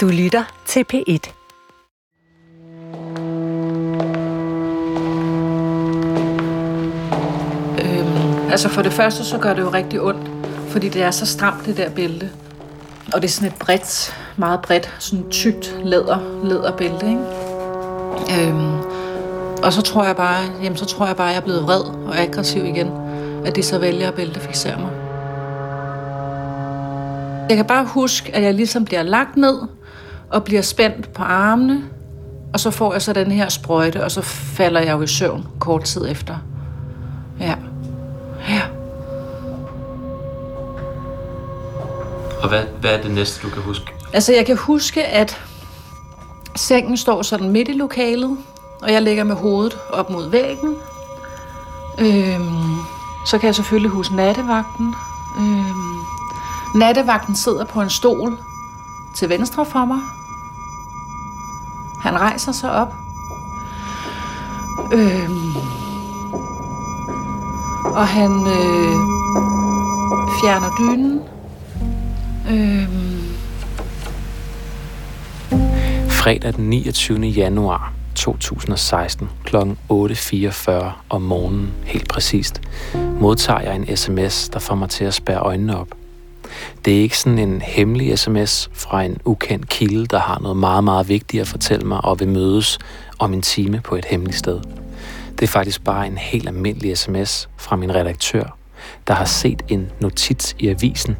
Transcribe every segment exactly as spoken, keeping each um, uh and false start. Du lytter til P et. Øhm, altså for det første, så gør det jo rigtig ondt, fordi det er så stramt, det der bælte. Og det er sådan et bredt, meget bredt, sådan tykt læder, læderbælte, ikke? Øhm, og så tror jeg bare, jamen så tror jeg bare, at jeg er blevet vred og aggressiv igen, at det så vælger at bæltefixere mig. Jeg kan bare huske, at jeg ligesom bliver lagt ned og bliver spændt på armene, og så får jeg så den her sprøjte, og så falder jeg jo i søvn kort tid efter. Ja. Ja. Og hvad, hvad er det næste, du kan huske? Altså, jeg kan huske, at sengen står sådan midt i lokalet, og jeg ligger med hovedet op mod væggen. Øhm, så kan jeg selvfølgelig huske nattevagten. Øhm, Nattevagten sidder på en stol til venstre for mig. Han rejser sig op. Øhm. Og han øh, fjerner dynen. Øhm. Fredag den niogtyvende januar to tusind og seksten kl. otte fireogfyrre om morgenen, helt præcist, modtager jeg en sms, der får mig til at spærre øjnene op. Det er ikke sådan en hemmelig sms fra en ukendt kilde, der har noget meget, meget vigtigt at fortælle mig og vil mødes om en time på et hemmeligt sted. Det er faktisk bare en helt almindelig sms fra min redaktør, der har set en notits i avisen,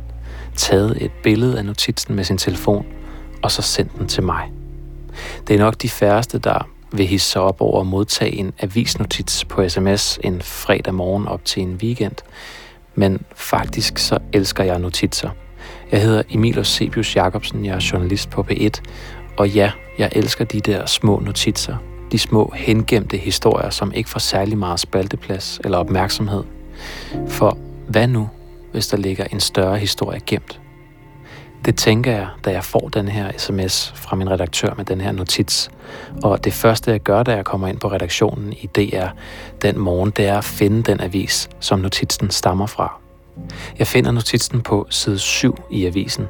taget et billede af notitsen med sin telefon og så sendt den til mig. Det er nok de færreste, der vil hisse sig op over at modtage en avisnotits på sms en fredag morgen op til en weekend. Men faktisk så elsker jeg notitser. Jeg hedder Emil Eusebius Jacobsen, jeg er journalist på P et, og ja, jeg elsker de der små notitser. De små hengemte historier, som ikke får særlig meget spalteplads eller opmærksomhed. For hvad nu, hvis der ligger en større historie gemt? Det tænker jeg, da jeg får den her sms fra min redaktør med den her notits. Og det første, jeg gør, da jeg kommer ind på redaktionen i D R den morgen, det er at finde den avis, som notitsen stammer fra. Jeg finder notitsen på side syv i avisen.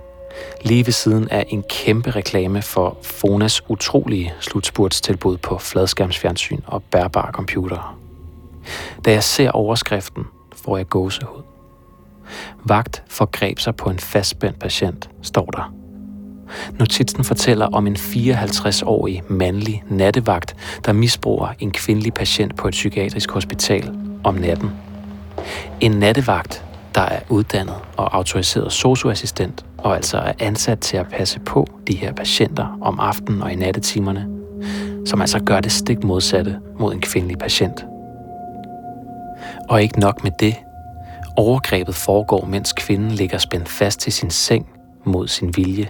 Lige ved siden af en kæmpe reklame for Fonas utrolige slutspurtstilbud på fladskærmsfjernsyn og bærbare computere. Da jeg ser overskriften, får jeg gåsehud. Vagt forgreb sig på en fastspændt patient, står der. Notitsen fortæller om en fireoghalvtreds-årig mandlig nattevagt, der misbruger en kvindelig patient på et psykiatrisk hospital om natten. En nattevagt, der er uddannet og autoriseret sosu-assistent, og altså er ansat til at passe på de her patienter om aftenen og i nattetimerne, som altså gør det stik modsatte mod en kvindelig patient. Og ikke nok med det, overgrebet foregår, mens kvinden ligger spændt fast til sin seng mod sin vilje.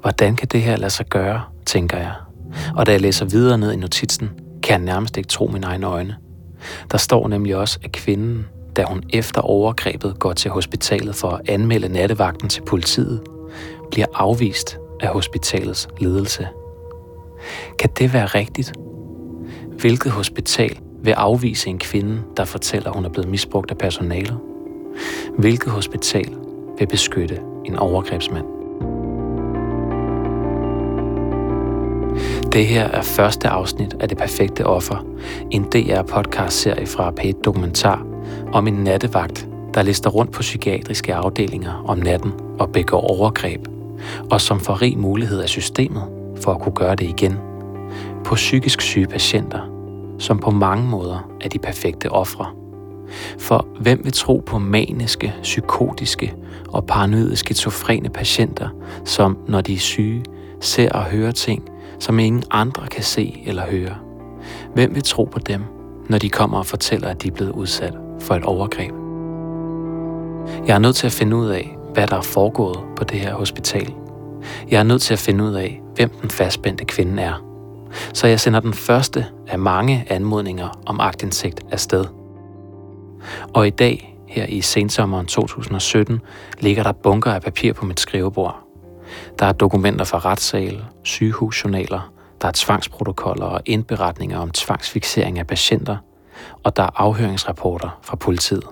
Hvordan kan det her lade sig gøre, tænker jeg. Og da jeg læser videre ned i notitsen, kan jeg nærmest ikke tro mine egne øjne. Der står nemlig også, at kvinden, da hun efter overgrebet går til hospitalet for at anmelde nattevagten til politiet, bliver afvist af hospitalets ledelse. Kan det være rigtigt? Hvilket hospital vil afvise en kvinde, der fortæller, at hun er blevet misbrugt af personalet? Hvilket hospital vil beskytte en overgrebsmand? Det her er første afsnit af Det Perfekte Offer, en D R-podcastserie fra P et Dokumentar om en nattevagt, der lister rundt på psykiatriske afdelinger om natten og begår overgreb, og som får rig mulighed af systemet for at kunne gøre det igen. På psykisk syge patienter, som på mange måder er de perfekte ofre. For hvem vil tro på maniske, psykotiske og paranoide skizofrene patienter, som når de er syge, ser og hører ting, som ingen andre kan se eller høre? Hvem vil tro på dem, når de kommer og fortæller, at de er blevet udsat for et overgreb? Jeg er nødt til at finde ud af, hvad der er foregået på det her hospital. Jeg er nødt til at finde ud af, hvem den fastspændte kvinde er. Så jeg sender den første af mange anmodninger om aktindsigt afsted. Og i dag, her i sensommeren to tusind og sytten, ligger der bunker af papir på mit skrivebord. Der er dokumenter fra retssale, sygehusjournaler, der er tvangsprotokoller og indberetninger om tvangsfiksering af patienter, og der er afhøringsrapporter fra politiet.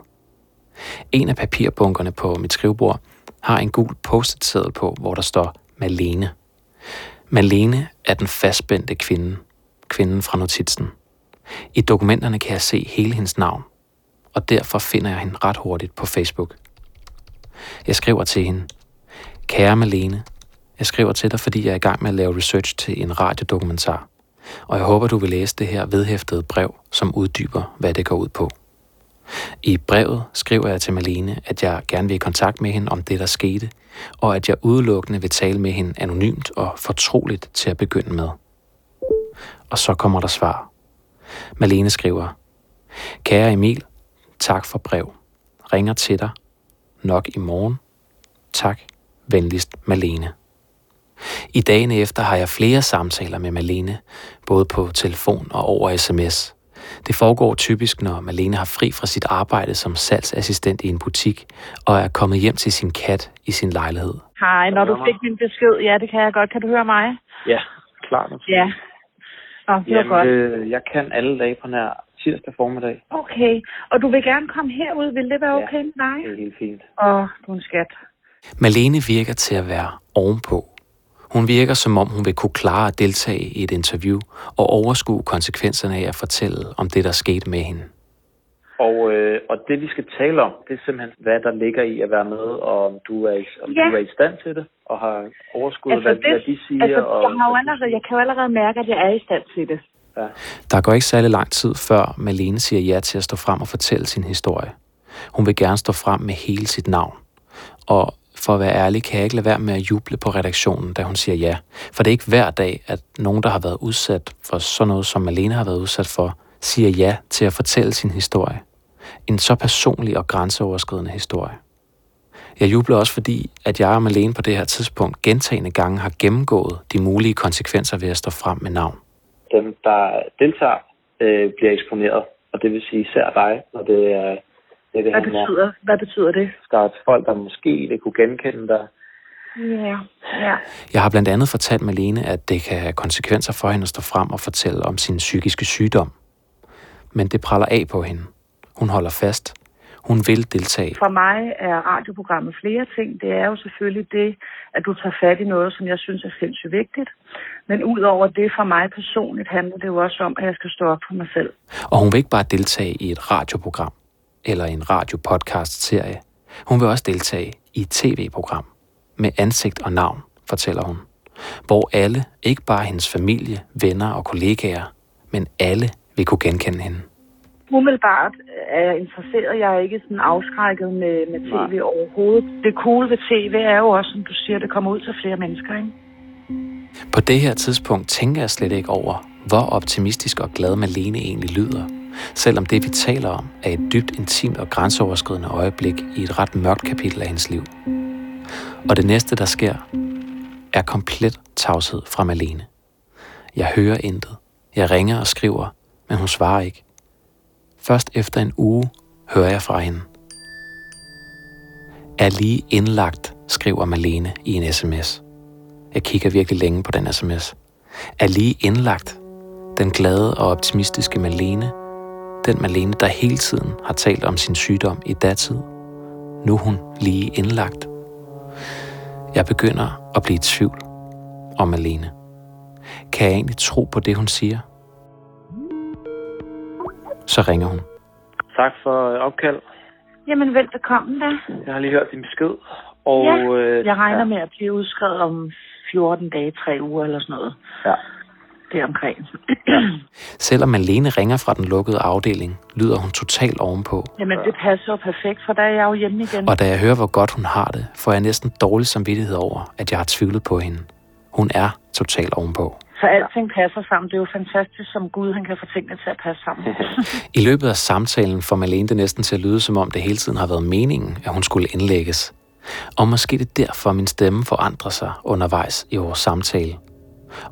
En af papirbunkerne på mit skrivebord har en gul post-it seddel på, hvor der står Malene. Malene er den fastspændte kvinde, kvinden fra notitsen. I dokumenterne kan jeg se hele hendes navn, og derfor finder jeg hende ret hurtigt på Facebook. Jeg skriver til hende: Kære Malene, jeg skriver til dig, fordi jeg er i gang med at lave research til en radiodokumentar, og jeg håber, du vil læse det her vedhæftede brev, som uddyber, hvad det går ud på. I brevet skriver jeg til Malene, at jeg gerne vil i kontakt med hende om det, der skete, og at jeg udelukkende vil tale med hende anonymt og fortroligt til at begynde med. Og så kommer der svar. Malene skriver: Kære Emil, tak for brev. Ringer til dig. Nok i morgen. Tak, venligst Malene. I dagene efter har jeg flere samtaler med Malene, både på telefon og over sms. Det foregår typisk, når Malene har fri fra sit arbejde som salgsassistent i en butik og er kommet hjem til sin kat i sin lejlighed. Hej, når du fik min besked. Ja, det kan jeg godt. Kan du høre mig? Ja, klart. Ja. Nå, det var Jamen, godt. Øh, jeg kan alle dage på nær tirsdag formiddag. Okay, og du vil gerne komme herud. Vil det være okay? Ja, nej, det er helt fint. Åh, du er en skat. Malene virker til at være ovenpå. Hun virker, som om hun vil kunne klare at deltage i et interview og overskue konsekvenserne af at fortælle om det, der skete med hende. Og, øh, og det, vi skal tale om, det er simpelthen, hvad der ligger i at være med, og om du er, om ja. du er i stand til det, og har overskud, altså, hvad, hvad de siger. Altså, og, jeg, har allerede, jeg kan jo allerede mærke, at jeg er i stand til det. Ja. Der går ikke særlig lang tid, før Malene siger ja til at stå frem og fortælle sin historie. Hun vil gerne stå frem med hele sit navn. Og for at være ærlig, kan jeg ikke lade være med at juble på redaktionen, da hun siger ja. For det er ikke hver dag, at nogen, der har været udsat for sådan noget, som Malene har været udsat for, siger ja til at fortælle sin historie. En så personlig og grænseoverskridende historie. Jeg jubler også, fordi at jeg og Malene på det her tidspunkt gentagne gange har gennemgået de mulige konsekvenser ved at stå frem med navn. Dem, der deltager, øh, bliver eksponeret, og det vil sige især dig, når det er... Øh Det, det hvad, betyder, hvad betyder det? Start folk, der måske ikke kunne genkende dig. Ja, ja. Jeg har blandt andet fortalt Malene, at det kan have konsekvenser for hende at stå frem og fortælle om sin psykiske sygdom. Men det praller af på hende. Hun holder fast. Hun vil deltage. For mig er radioprogrammet flere ting. Det er jo selvfølgelig det, at du tager fat i noget, som jeg synes er sindssygt vigtigt. Men udover det for mig personligt handler det jo også om, at jeg skal stå op for mig selv. Og hun vil ikke bare deltage i et radioprogram eller en radiopodcast-serie. Hun vil også deltage i et tv-program med ansigt og navn, fortæller hun, hvor alle, ikke bare hendes familie, venner og kollegaer, men alle vil kunne genkende hende. Umiddelbart er jeg interesseret. Jeg er ikke sådan afskrækket med, med tv Nej. overhovedet. Det cool ved tv er jo også, som du siger, det kommer ud til flere mennesker, ikke? På det her tidspunkt tænker jeg slet ikke over, hvor optimistisk og glad Malene egentlig lyder, selvom det, vi taler om, er et dybt intimt og grænseoverskridende øjeblik i et ret mørkt kapitel af hendes liv. Og det næste, der sker, er komplet tavshed fra Malene. Jeg hører intet. Jeg ringer og skriver, men hun svarer ikke. Først efter en uge hører jeg fra hende. Er lige indlagt, skriver Malene i en sms. Jeg kigger virkelig længe på den sms. Er lige indlagt. Den glade og optimistiske Malene, den Malene, der hele tiden har talt om sin sygdom i datid. Nu er hun lige indlagt. Jeg begynder at blive i tvivl om Malene. Kan jeg egentlig tro på det, hun siger? Så ringer hun. Tak for opkald. Jamen, velbekomme da. Jeg har lige hørt din besked. Og, ja, øh, jeg regner ja. med at blive udskrevet om fjorten dage, tre uger eller sådan noget. Ja. Deromkring. Selvom Malene ringer fra den lukkede afdeling, lyder hun totalt ovenpå. Jamen, det passer jo perfekt, for der er jeg jo hjemme igen. Og da jeg hører, hvor godt hun har det, får jeg næsten dårlig samvittighed over, at jeg har tvivlet på hende. Hun er totalt ovenpå. Så alting passer sammen. Det er jo fantastisk, som Gud han kan få tingene til at passe sammen. I løbet af samtalen får Malene det næsten til at lyde, som om det hele tiden har været meningen, at hun skulle indlægges. Og måske det er derfor, min stemme forandrer sig undervejs i vores samtale.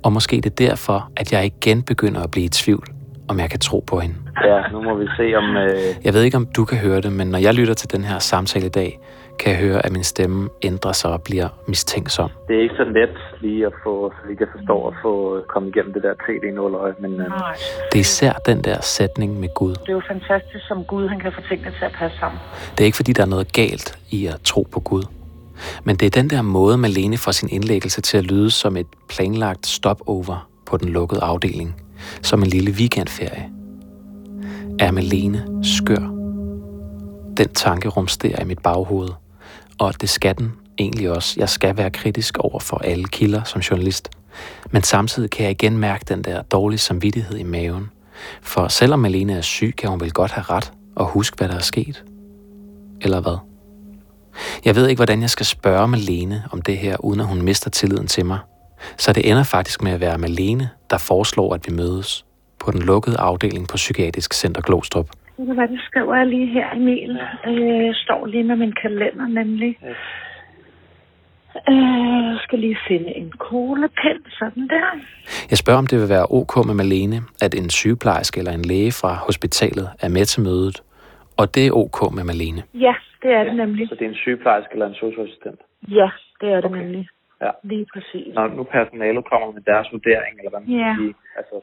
Og måske det er derfor, at jeg igen begynder at blive i tvivl, om jeg kan tro på hende. Ja, nu må vi se om... Øh... Jeg ved ikke, om du kan høre det, men når jeg lytter til den her samtale i dag, kan jeg høre, at min stemme ændrer sig og bliver mistænksom. Det er ikke så let lige at få, så vidt jeg forstår, at få komme igennem det der T D-nåløje, men... Øh... Det er især den der sætning med Gud. Det er jo fantastisk, som Gud han kan få tingene til at passe sammen. Det er ikke, fordi der er noget galt i at tro på Gud. Men det er den der måde, Malene får sin indlæggelse til at lyde som et planlagt stopover på den lukkede afdeling, som en lille weekendferie. Er Malene skør? Den tanke rumsterer i mit baghoved, og det skal den egentlig også. Jeg skal være kritisk over for alle kilder som journalist, men samtidig kan jeg igen mærke den der dårlige samvittighed i maven. For selvom Malene er syg, kan hun vel godt have ret og huske, hvad der er sket. Eller hvad? Jeg ved ikke, hvordan jeg skal spørge Malene om det her, uden at hun mister tilliden til mig. Så det ender faktisk med at være Malene, der foreslår, at vi mødes på den lukkede afdeling på Psykiatrisk Center Glostrup. Hvad det skriver jeg lige her, Emil? Jeg står lige med min kalender, nemlig. Jeg skal lige finde en kuglepen, sådan der. Jeg spørger, om det vil være ok med Malene, at en sygeplejerske eller en læge fra hospitalet er med til mødet. Og det er ok med Malene? Ja, det er det nemlig. Så det er en sygeplejerske eller en socialassistent? Ja, det er det okay. nemlig. Ja. Lige præcis. Når nu personalet kommer med deres vurdering, eller hvad man ja. sige, altså,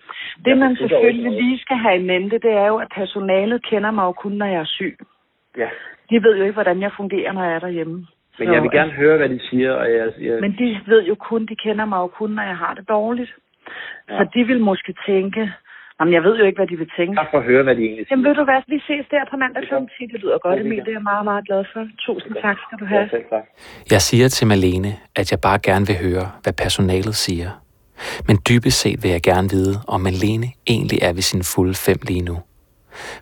det man selvfølgelig lige skal have i mente, det er jo, at personalet kender mig jo kun, når jeg er syg. Ja. De ved jo ikke, hvordan jeg fungerer, når jeg er derhjemme. Men så, jeg vil gerne høre, hvad de siger. Og jeg, jeg... Men de ved jo kun, de kender mig jo kun, når jeg har det dårligt. Ja. Så de vil måske tænke... Jamen, jeg ved jo ikke, hvad de vil tænke. Tak for at høre, hvad de egentlig siger. Jamen, ved du hvad, vi ses der på mandag klokken ti. Det lyder godt, Emil. Det er jeg meget, meget glad for. Tusind tak skal du have. Jeg siger til Malene, at jeg bare gerne vil høre, hvad personalet siger. Men dybest set vil jeg gerne vide, om Malene egentlig er ved sin fulde fem lige nu.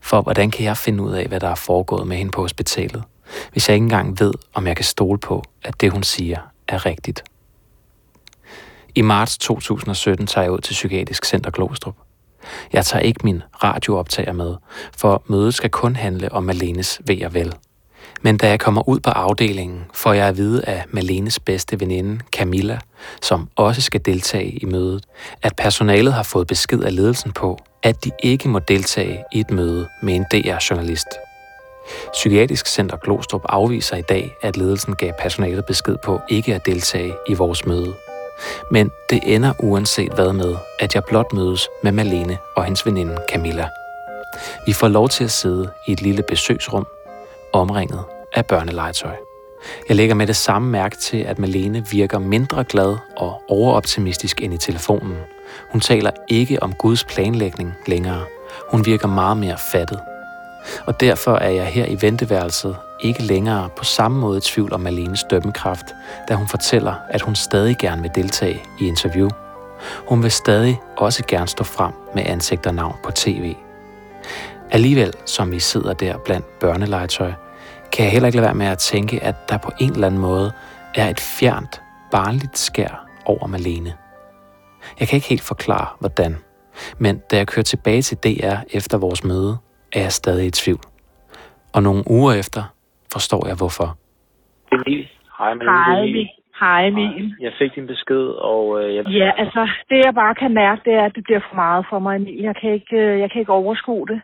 For hvordan kan jeg finde ud af, hvad der er foregået med hende på hospitalet, hvis jeg ikke engang ved, om jeg kan stole på, at det, hun siger, er rigtigt. I marts to tusind og sytten tager jeg ud til Psykiatrisk Center Glostrup. Jeg tager ikke min radiooptager med, for mødet skal kun handle om Malenes ve og vel. Men da jeg kommer ud på afdelingen, får jeg at vide af Malenes bedste veninde, Camilla, som også skal deltage i mødet, at personalet har fået besked af ledelsen på, at de ikke må deltage i et møde med en D R-journalist. Psykiatrisk Center Glostrup afviser i dag, at ledelsen gav personalet besked på ikke at deltage i vores møde. Men det ender uanset hvad med, at jeg blot mødes med Malene og hendes veninde Camilla. Vi får lov til at sidde i et lille besøgsrum, omringet af børnelegetøj. Jeg lægger med det samme mærke til, at Malene virker mindre glad og overoptimistisk end i telefonen. Hun taler ikke om Guds planlægning længere. Hun virker meget mere fattet. Og derfor er jeg her i venteværelset ikke længere på samme måde i tvivl om Malenes dømmekraft, da hun fortæller, at hun stadig gerne vil deltage i interview. Hun vil stadig også gerne stå frem med ansigt og navn på tv. Alligevel, som vi sidder der blandt børnelegetøj, kan jeg heller ikke lade være med at tænke, at der på en eller anden måde er et fjernt, barnligt skær over Malene. Jeg kan ikke helt forklare, hvordan, men da jeg kører tilbage til D R efter vores møde, er jeg stadig i tvivl. Og nogle uger efter forstår jeg, hvorfor. Emil. Hej, Emil. Hej, Emil. Jeg fik din besked, og... Øh, jeg... Ja, altså, det jeg bare kan mærke, det er, at det bliver for meget for mig, Emil. Jeg kan ikke, øh, jeg kan ikke overskue det.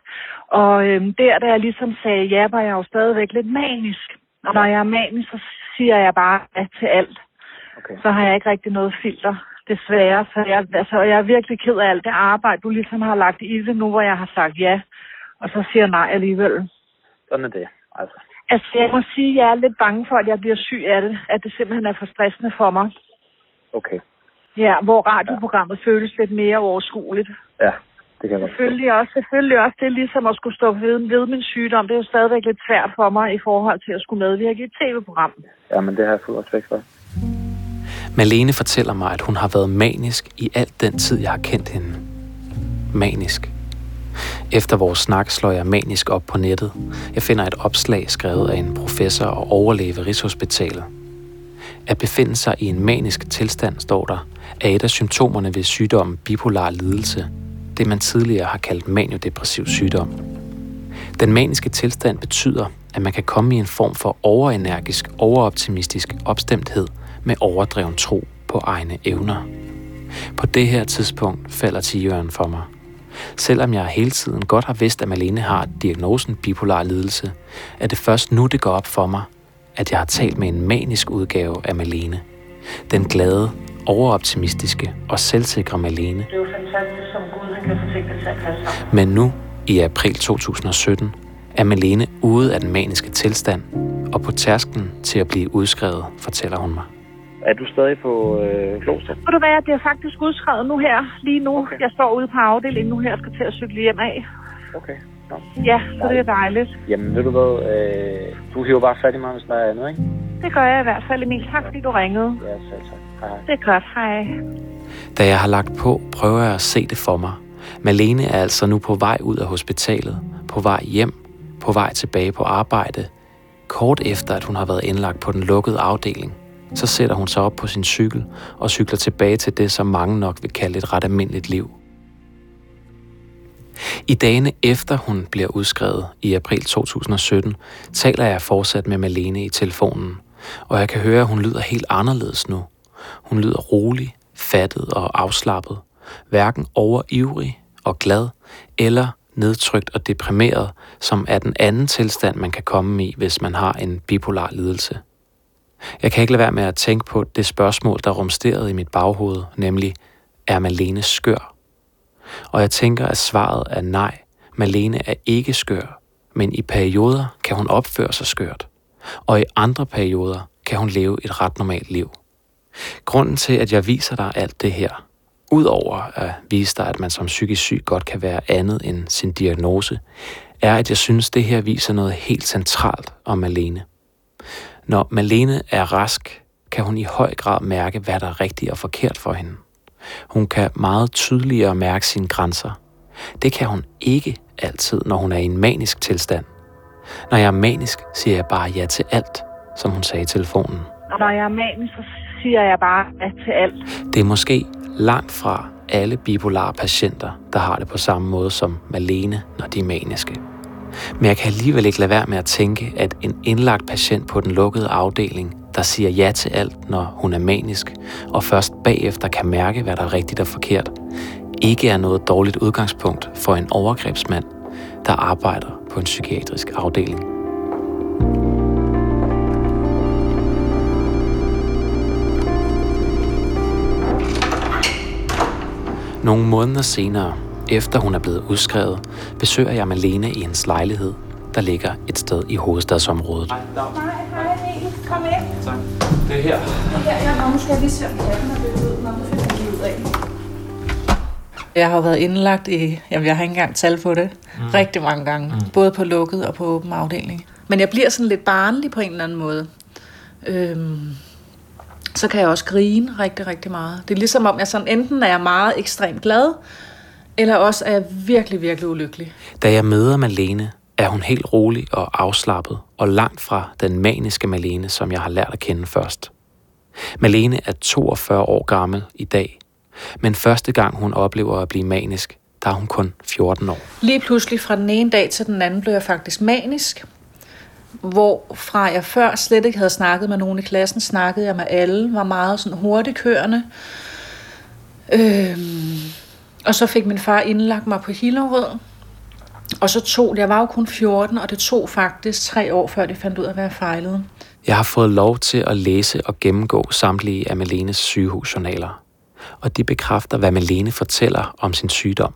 Og øh, der, da jeg ligesom sagde ja, var jeg jo stadigvæk lidt manisk. Og når jeg er manisk, så siger jeg bare ja til alt. Okay. Så har jeg ikke rigtig noget filter, desværre. Så jeg, altså, jeg er virkelig ked af alt det arbejde, du ligesom har lagt i det nu, hvor jeg har sagt ja. Og så siger jeg nej alligevel. Sådan er det, altså. Altså, jeg må sige, at jeg er lidt bange for, at jeg bliver syg af det. At det simpelthen er for stressende for mig. Okay. Ja, hvor radioprogrammet ja. føles lidt mere overskueligt. Ja, det kan jeg selvfølgelig også. Selvfølgelig også. Det er ligesom at skulle stå ved, ved min sygdom. Det er jo stadigvæk lidt svært for mig i forhold til at skulle medvirke i et tv-program. Ja, men det har jeg fuld respekt for. Malene fortæller mig, at hun har været manisk i al den tid, jeg har kendt hende. Manisk. Efter vores snak slår jeg manisk op på nettet. Jeg finder et opslag skrevet af en professor og overlæge ved Rigshospitalet. At befinde sig i en manisk tilstand, står der, er et af symptomerne ved sygdommen bipolar lidelse, det man tidligere har kaldt maniodepressiv sygdom. Den maniske tilstand betyder, at man kan komme i en form for overenergisk, overoptimistisk opstemthed med overdreven tro på egne evner. På det her tidspunkt falder tiøren for mig. Selvom jeg hele tiden godt har vidst, at Malene har diagnosen bipolar lidelse, er det først nu, det går op for mig, at jeg har talt med en manisk udgave af Malene. Den glade, overoptimistiske og selvsikre Malene. Det er jo fantastisk, som Gud han kan forsikre sig at passe ham. Men nu, i april to tusind og sytten, er Malene ude af den maniske tilstand og på tærsklen til at blive udskrevet, fortæller hun mig. Er du stadig på øh, Glostrup? Ved du hvad, det er faktisk udskrevet nu her, lige nu. Okay. Jeg står ude på afdelingen nu her, jeg skal til at cykle hjem af. Okay. Nå. Ja, så det er dejligt. Jamen ved du hvad, øh, du hiver bare fat i mig, hvis der er andet, ikke? Det gør jeg i hvert fald, Emil. Tak fordi du ringede. Ja, selv tak. Hej, hej. Det er godt, hej. Da jeg har lagt på, prøver jeg at se det for mig. Malene er altså nu på vej ud af hospitalet, på vej hjem, på vej tilbage på arbejde. Kort efter, at hun har været indlagt på den lukkede afdeling, så sætter hun sig op på sin cykel og cykler tilbage til det, som mange nok vil kalde et ret almindeligt liv. I dagene efter hun bliver udskrevet i april to tusind og sytten, taler jeg fortsat med Malene i telefonen, og jeg kan høre, at hun lyder helt anderledes nu. Hun lyder rolig, fattet og afslappet, hverken overivrig og glad eller nedtrykt og deprimeret, som er den anden tilstand, man kan komme i, hvis man har en bipolar lidelse. Jeg kan ikke lade være med at tænke på det spørgsmål, der rumsterede i mit baghoved, nemlig, er Malene skør? Og jeg tænker, at svaret er nej. Malene er ikke skør, men i perioder kan hun opføre sig skørt, og i andre perioder kan hun leve et ret normalt liv. Grunden til, at jeg viser dig alt det her, udover at vise dig, at man som psykisk syg godt kan være andet end sin diagnose, er, at jeg synes, det her viser noget helt centralt om Malene. Når Malene er rask, kan hun i høj grad mærke, hvad der er rigtigt og forkert for hende. Hun kan meget tydeligere mærke sine grænser. Det kan hun ikke altid, når hun er i en manisk tilstand. Når jeg er manisk, siger jeg bare ja til alt, som hun sagde i telefonen. Når jeg er manisk, så siger jeg bare ja til alt. Det er måske langt fra alle bipolare patienter, der har det på samme måde som Malene, når de er maniske. Men jeg kan alligevel ikke lade være med at tænke, at en indlagt patient på den lukkede afdeling, der siger ja til alt, når hun er manisk, og først bagefter kan mærke, hvad der er rigtigt og forkert, ikke er noget dårligt udgangspunkt for en overgrebsmand, der arbejder på en psykiatrisk afdeling. Nogle måneder senere, efter hun er blevet udskrevet, besøger jeg Malene i hendes lejlighed, der ligger et sted i hovedstadsområdet. Hej, hej, kom ind. Tak. Det er her. Det her, jeg kommer. Skal jeg lige se, om katten er blevet ud, når du finder lige ud af. Jeg har været indlagt i, jamen jeg har ikke engang tal på det, mm. rigtig mange gange. Mm. Både på lukket og på åben afdeling. Men jeg bliver sådan lidt barnlig på en eller anden måde. Øhm, så kan jeg også grine rigtig, rigtig meget. Det er ligesom om, jeg sådan, enten er jeg meget ekstremt glad, eller også er jeg virkelig, virkelig ulykkelig. Da jeg møder Malene, er hun helt rolig og afslappet, og langt fra den maniske Malene, som jeg har lært at kende først. Malene er toogfyrre år gammel i dag, men første gang hun oplever at blive manisk, der er hun kun fjorten år. Lige pludselig fra den ene dag til den anden blev jeg faktisk manisk, hvorfra jeg før slet ikke havde snakket med nogen i klassen, snakkede jeg med alle, var meget sådan hurtigkørende. Øhm, og så fik min far indlagt mig på Hillerød. Og så tog det, jeg var jo kun fjorten, og det tog faktisk tre år, før det fandt ud af, hvad jeg fejlede. Jeg har fået lov til at læse og gennemgå samtlige af Malenes sygehusjournaler. Og de bekræfter, hvad Malene fortæller om sin sygdom.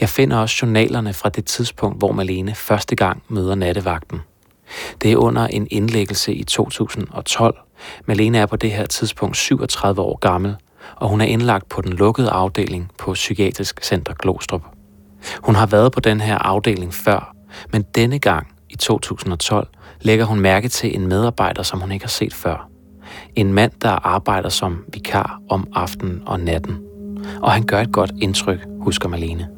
Jeg finder også journalerne fra det tidspunkt, hvor Malene første gang møder nattevagten. Det er under en indlæggelse i to tusind og tolv. Malene er på det her tidspunkt syvogtredive år gammel, og hun er indlagt på den lukkede afdeling på Psykiatrisk Center Glostrup. Hun har været på den her afdeling før, men denne gang i to tusind og tolv lægger hun mærke til en medarbejder, som hun ikke har set før. En mand, der arbejder som vikar om aftenen og natten. Og han gør et godt indtryk, husker Malene.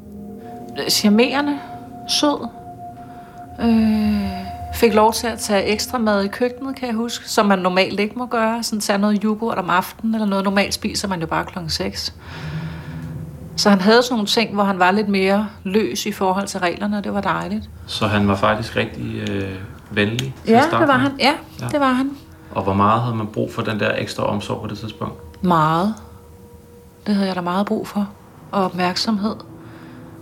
Charmerende, sød. Øh, fik lov til at tage ekstra mad i køkkenet, kan jeg huske, som man normalt ikke må gøre. Sådan tage noget yoghurt om aftenen eller noget. Normalt spiser man jo bare klokken seks. Så han havde sådan nogle ting, hvor han var lidt mere løs i forhold til reglerne, og det var dejligt. Så han var faktisk rigtig øh, venlig? Ja, det var han. Ja, ja, det var han. Og hvor meget havde man brug for den der ekstra omsorg på det tidspunkt? Meget. Det havde jeg da meget brug for. Og opmærksomhed.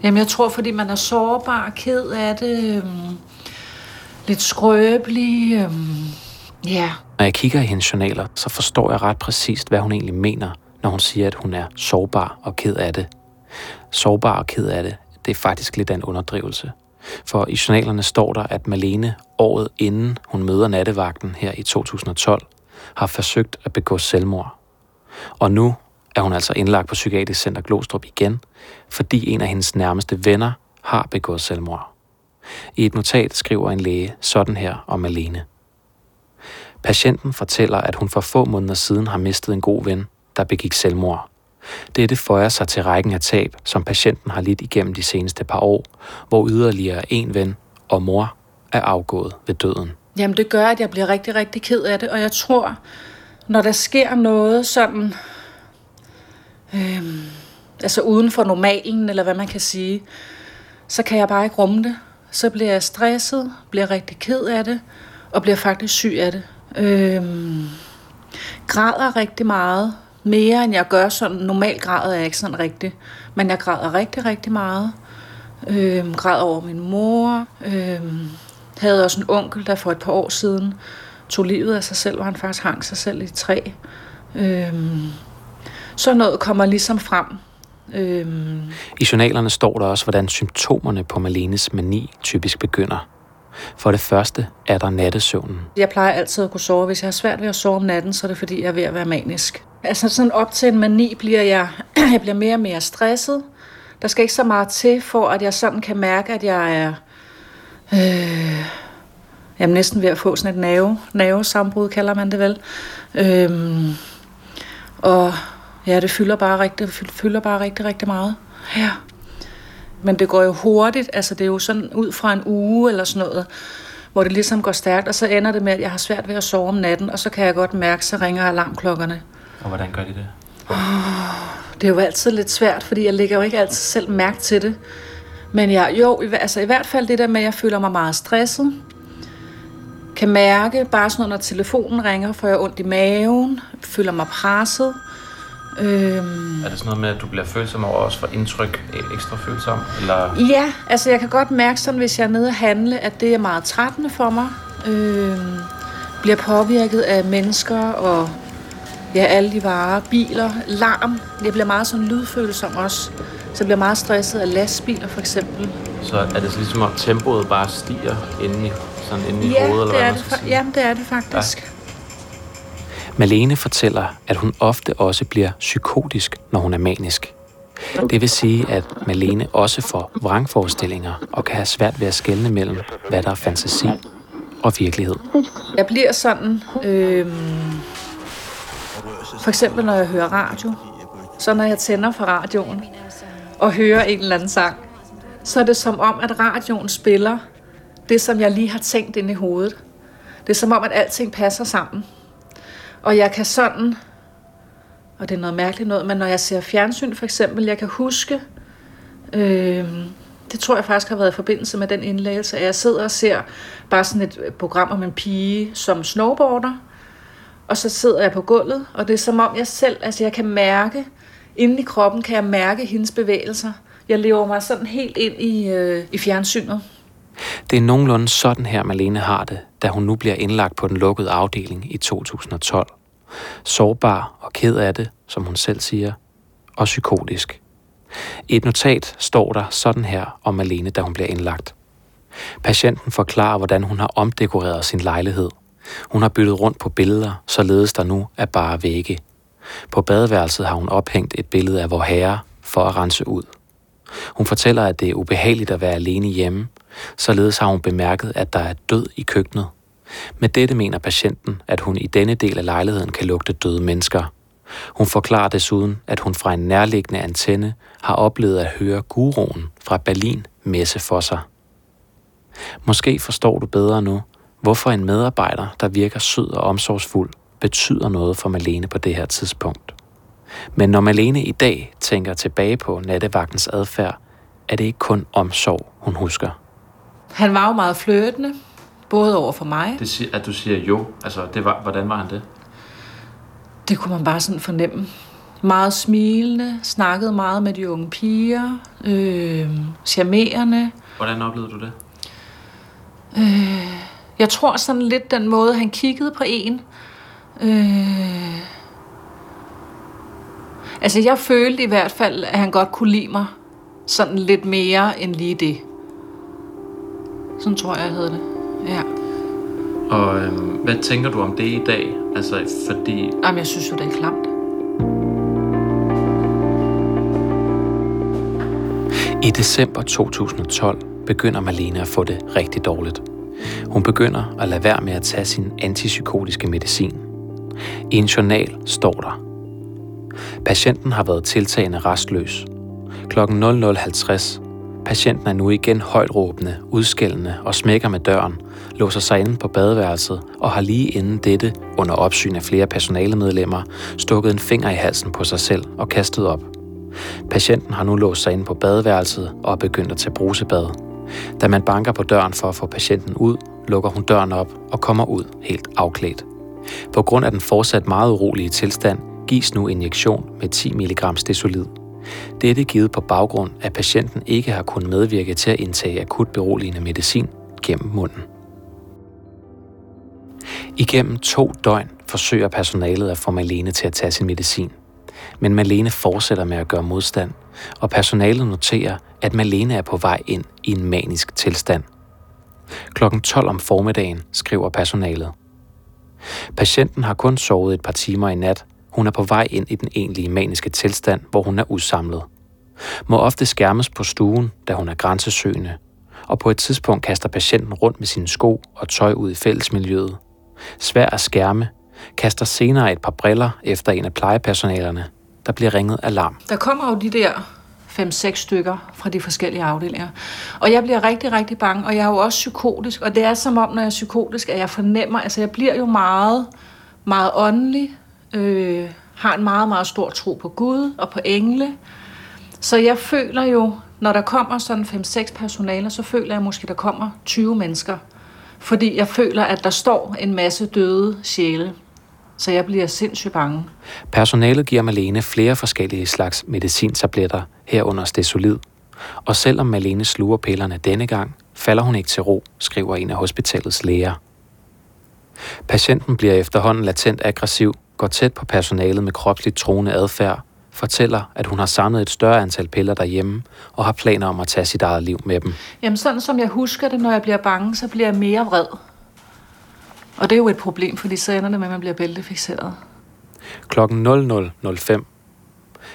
Jamen jeg tror, fordi man er sårbar, ked af det, øhm, lidt skrøbelig, øhm, ja. Når jeg kigger i hendes journaler, så forstår jeg ret præcist, hvad hun egentlig mener, når hun siger, at hun er sårbar og ked af det. Sårbar og ked af det, det er faktisk lidt af en underdrivelse. For i journalerne står der, at Malene året inden hun møder nattevagten her i to tusind og tolv, har forsøgt at begå selvmord. Og nu er hun altså indlagt på Psykiatrisk Center Glostrup igen, fordi en af hendes nærmeste venner har begået selvmord. I et notat skriver en læge sådan her om Malene. Patienten fortæller, at hun for få måneder siden har mistet en god ven, der begik selvmord. Dette føjer sig til rækken af tab, som patienten har lidt igennem de seneste par år, hvor yderligere en ven og mor er afgået ved døden. Jamen det gør, at jeg bliver rigtig, rigtig ked af det, og jeg tror, når der sker noget sådan, øh, altså uden for normalen, eller hvad man kan sige, så kan jeg bare ikke rumme det. Så bliver jeg stresset, bliver rigtig ked af det, og bliver faktisk syg af det. Øh, græder rigtig meget. Mere end jeg gør, sådan normalt græder jeg ikke sådan rigtigt. Men jeg græder rigtig, rigtig meget. Øhm, græder over min mor. Øhm, havde også en onkel, der for et par år siden tog livet af sig selv, hvor han faktisk hang sig selv i et træ. Øhm, så noget kommer ligesom frem. Øhm. I journalerne står der også, hvordan symptomerne på Malenes mani typisk begynder. For det første er der nattesøvnen. Jeg plejer altid at kunne sove. Hvis jeg har svært ved at sove om natten, så er det fordi, jeg er ved at være manisk. Altså sådan op til en mani bliver jeg, jeg bliver mere og mere stresset. Der skal ikke så meget til, for at jeg sådan kan mærke, at jeg er, øh, jeg er næsten ved at få sådan et nerve, nervesambrud, kalder man det vel. Øhm, og ja, det fylder bare rigtig, fylder bare rigtig, rigtig meget. Ja. Men det går jo hurtigt, altså det er jo sådan ud fra en uge eller sådan noget, hvor det ligesom går stærkt, og så ender det med, at jeg har svært ved at sove om natten, og så kan jeg godt mærke, så ringer alarmklokkerne. Og hvordan gør de det? Oh, det er jo altid lidt svært, fordi jeg lægger jo ikke altid selv mærke til det. Men jeg, jo, altså i hvert fald det der med, at jeg føler mig meget stresset, kan mærke bare sådan noget, når telefonen ringer, får jeg ondt i maven, føler mig presset. Øhm. Er det sådan noget med, at du bliver følsom over også for indtryk, ekstra følsom? Eller? Ja, altså jeg kan godt mærke sådan, hvis jeg er nede og handle, at det er meget trættende for mig. Øhm, bliver påvirket af mennesker og ja, alle de varer, biler, larm. Jeg bliver meget sådan lydfølsom også. Så jeg bliver meget stresset af lastbiler for eksempel. Så er det ligesom, at tempoet bare stiger inde i, sådan inde i ja, hovedet? Eller hvad man skal sige? Jamen det er det faktisk. Ja. Malene fortæller, at hun ofte også bliver psykotisk, når hun er manisk. Det vil sige, at Malene også får vrangforestillinger og kan have svært ved at skelne mellem, hvad der er fantasi og virkelighed. Jeg bliver sådan, øh, for eksempel når jeg hører radio, så når jeg tænder for radioen og hører en eller anden sang, så er det som om, at radioen spiller det, som jeg lige har tænkt inde i hovedet. Det er som om, at alting passer sammen. Og jeg kan sådan, og det er noget mærkeligt noget, men når jeg ser fjernsyn for eksempel, jeg kan huske, øh, det tror jeg faktisk har været i forbindelse med den indlæggelse, at jeg sidder og ser bare sådan et program om en pige som snowboarder, og så sidder jeg på gulvet, og det er som om jeg selv, altså jeg kan mærke, inde i kroppen kan jeg mærke hendes bevægelser. Jeg lever mig sådan helt ind i, øh, i fjernsynet. Det er nogenlunde sådan her, Malene har det, da hun nu bliver indlagt på den lukkede afdeling i to tusind og tolv. Sårbar og ked af det, som hun selv siger, og psykotisk. I et notat står der sådan her om Malene, da hun bliver indlagt. Patienten forklarer, hvordan hun har omdekoreret sin lejlighed. Hun har byttet rundt på billeder, således der nu er bare vægge. På badeværelset har hun ophængt et billede af vor herre for at rense ud. Hun fortæller, at det er ubehageligt at være alene hjemme, således har hun bemærket, at der er død i køkkenet. Med dette mener patienten, at hun i denne del af lejligheden kan lugte døde mennesker. Hun forklarer desuden, at hun fra en nærliggende antenne har oplevet at høre guruen fra Berlin messe for sig. Måske forstår du bedre nu, hvorfor en medarbejder, der virker sød og omsorgsfuld, betyder noget for Malene på det her tidspunkt. Men når Malene i dag tænker tilbage på nattevagtens adfærd, er det ikke kun omsorg, hun husker. Han var jo meget flirtende, både over for mig. Det, at du siger jo, altså det var, hvordan var han det? Det kunne man bare sådan fornemme. Meget smilende, snakkede meget med de unge piger, øh, charmerende. Hvordan oplevede du det? Øh, jeg tror sådan lidt den måde, han kiggede på en. Øh, altså jeg følte i hvert fald, at han godt kunne lide mig sådan lidt mere end lige det. Sådan tror jeg, jeg havde det. Ja. Og øh, hvad tænker du om det i dag? Altså, fordi... Jamen, jeg synes jo, det er klamt. I december to tusind og tolv begynder Malene at få det rigtig dårligt. Hun begynder at lade være med at tage sin antipsykotiske medicin. I en journal står der: patienten har været tiltagende rastløs. Klokken nul nul halvtreds. Patienten er nu igen højtråbende, udskældende og smækker med døren, låser sig inde på badeværelset og har lige inden dette, under opsyn af flere personalemedlemmer, stukket en finger i halsen på sig selv og kastet op. Patienten har nu låst sig inde på badeværelset og er begyndt at tage brusebad. Da man banker på døren for at få patienten ud, lukker hun døren op og kommer ud helt afklædt. På grund af den fortsat meget urolige tilstand gives nu injektion med ti milligram stesolid. Dette givet på baggrund, at patienten ikke har kunnet medvirke til at indtage akut beroligende medicin gennem munden. Igennem to døgn forsøger personalet at få Malene til at tage sin medicin. Men Malene fortsætter med at gøre modstand, og personalet noterer, at Malene er på vej ind i en manisk tilstand. klokken tolv om formiddagen skriver personalet: patienten har kun sovet et par timer i nat. Hun er på vej ind i den egentlige maniske tilstand, hvor hun er usamlet. Må ofte skærmes på stuen, da hun er grænsesøgende, og på et tidspunkt kaster patienten rundt med sine sko og tøj ud i fællesmiljøet. Svær at skærme, kaster senere et par briller efter en af plejepersonalerne, der bliver ringet alarm. Der kommer jo de der fem seks stykker fra de forskellige afdelinger, og jeg bliver rigtig, rigtig bange, og jeg er jo også psykotisk, og det er som om, når jeg er psykotisk, at jeg fornemmer, altså jeg bliver jo meget, meget åndelig, Øh, har en meget, meget stor tro på Gud og på engle. Så jeg føler jo, når der kommer sådan fem seks personaler, så føler jeg måske, der kommer tyve mennesker. Fordi jeg føler, at der står en masse døde sjæle. Så jeg bliver sindssygt bange. Personalet giver Malene flere forskellige slags medicintabletter, herunder stesolid. Og selvom Malene sluger pillerne denne gang, falder hun ikke til ro, skriver en af hospitalets læger. Patienten bliver efterhånden latent aggressiv, går tæt på personalet med kropsligt truende adfærd, fortæller, at hun har samlet et større antal piller derhjemme, og har planer om at tage sit eget liv med dem. Jamen sådan som jeg husker det, når jeg bliver bange, så bliver jeg mere vred. Og det er jo et problem, fordi så ender det med, at man bliver bæltefikseret. klokken nul nul nul fem.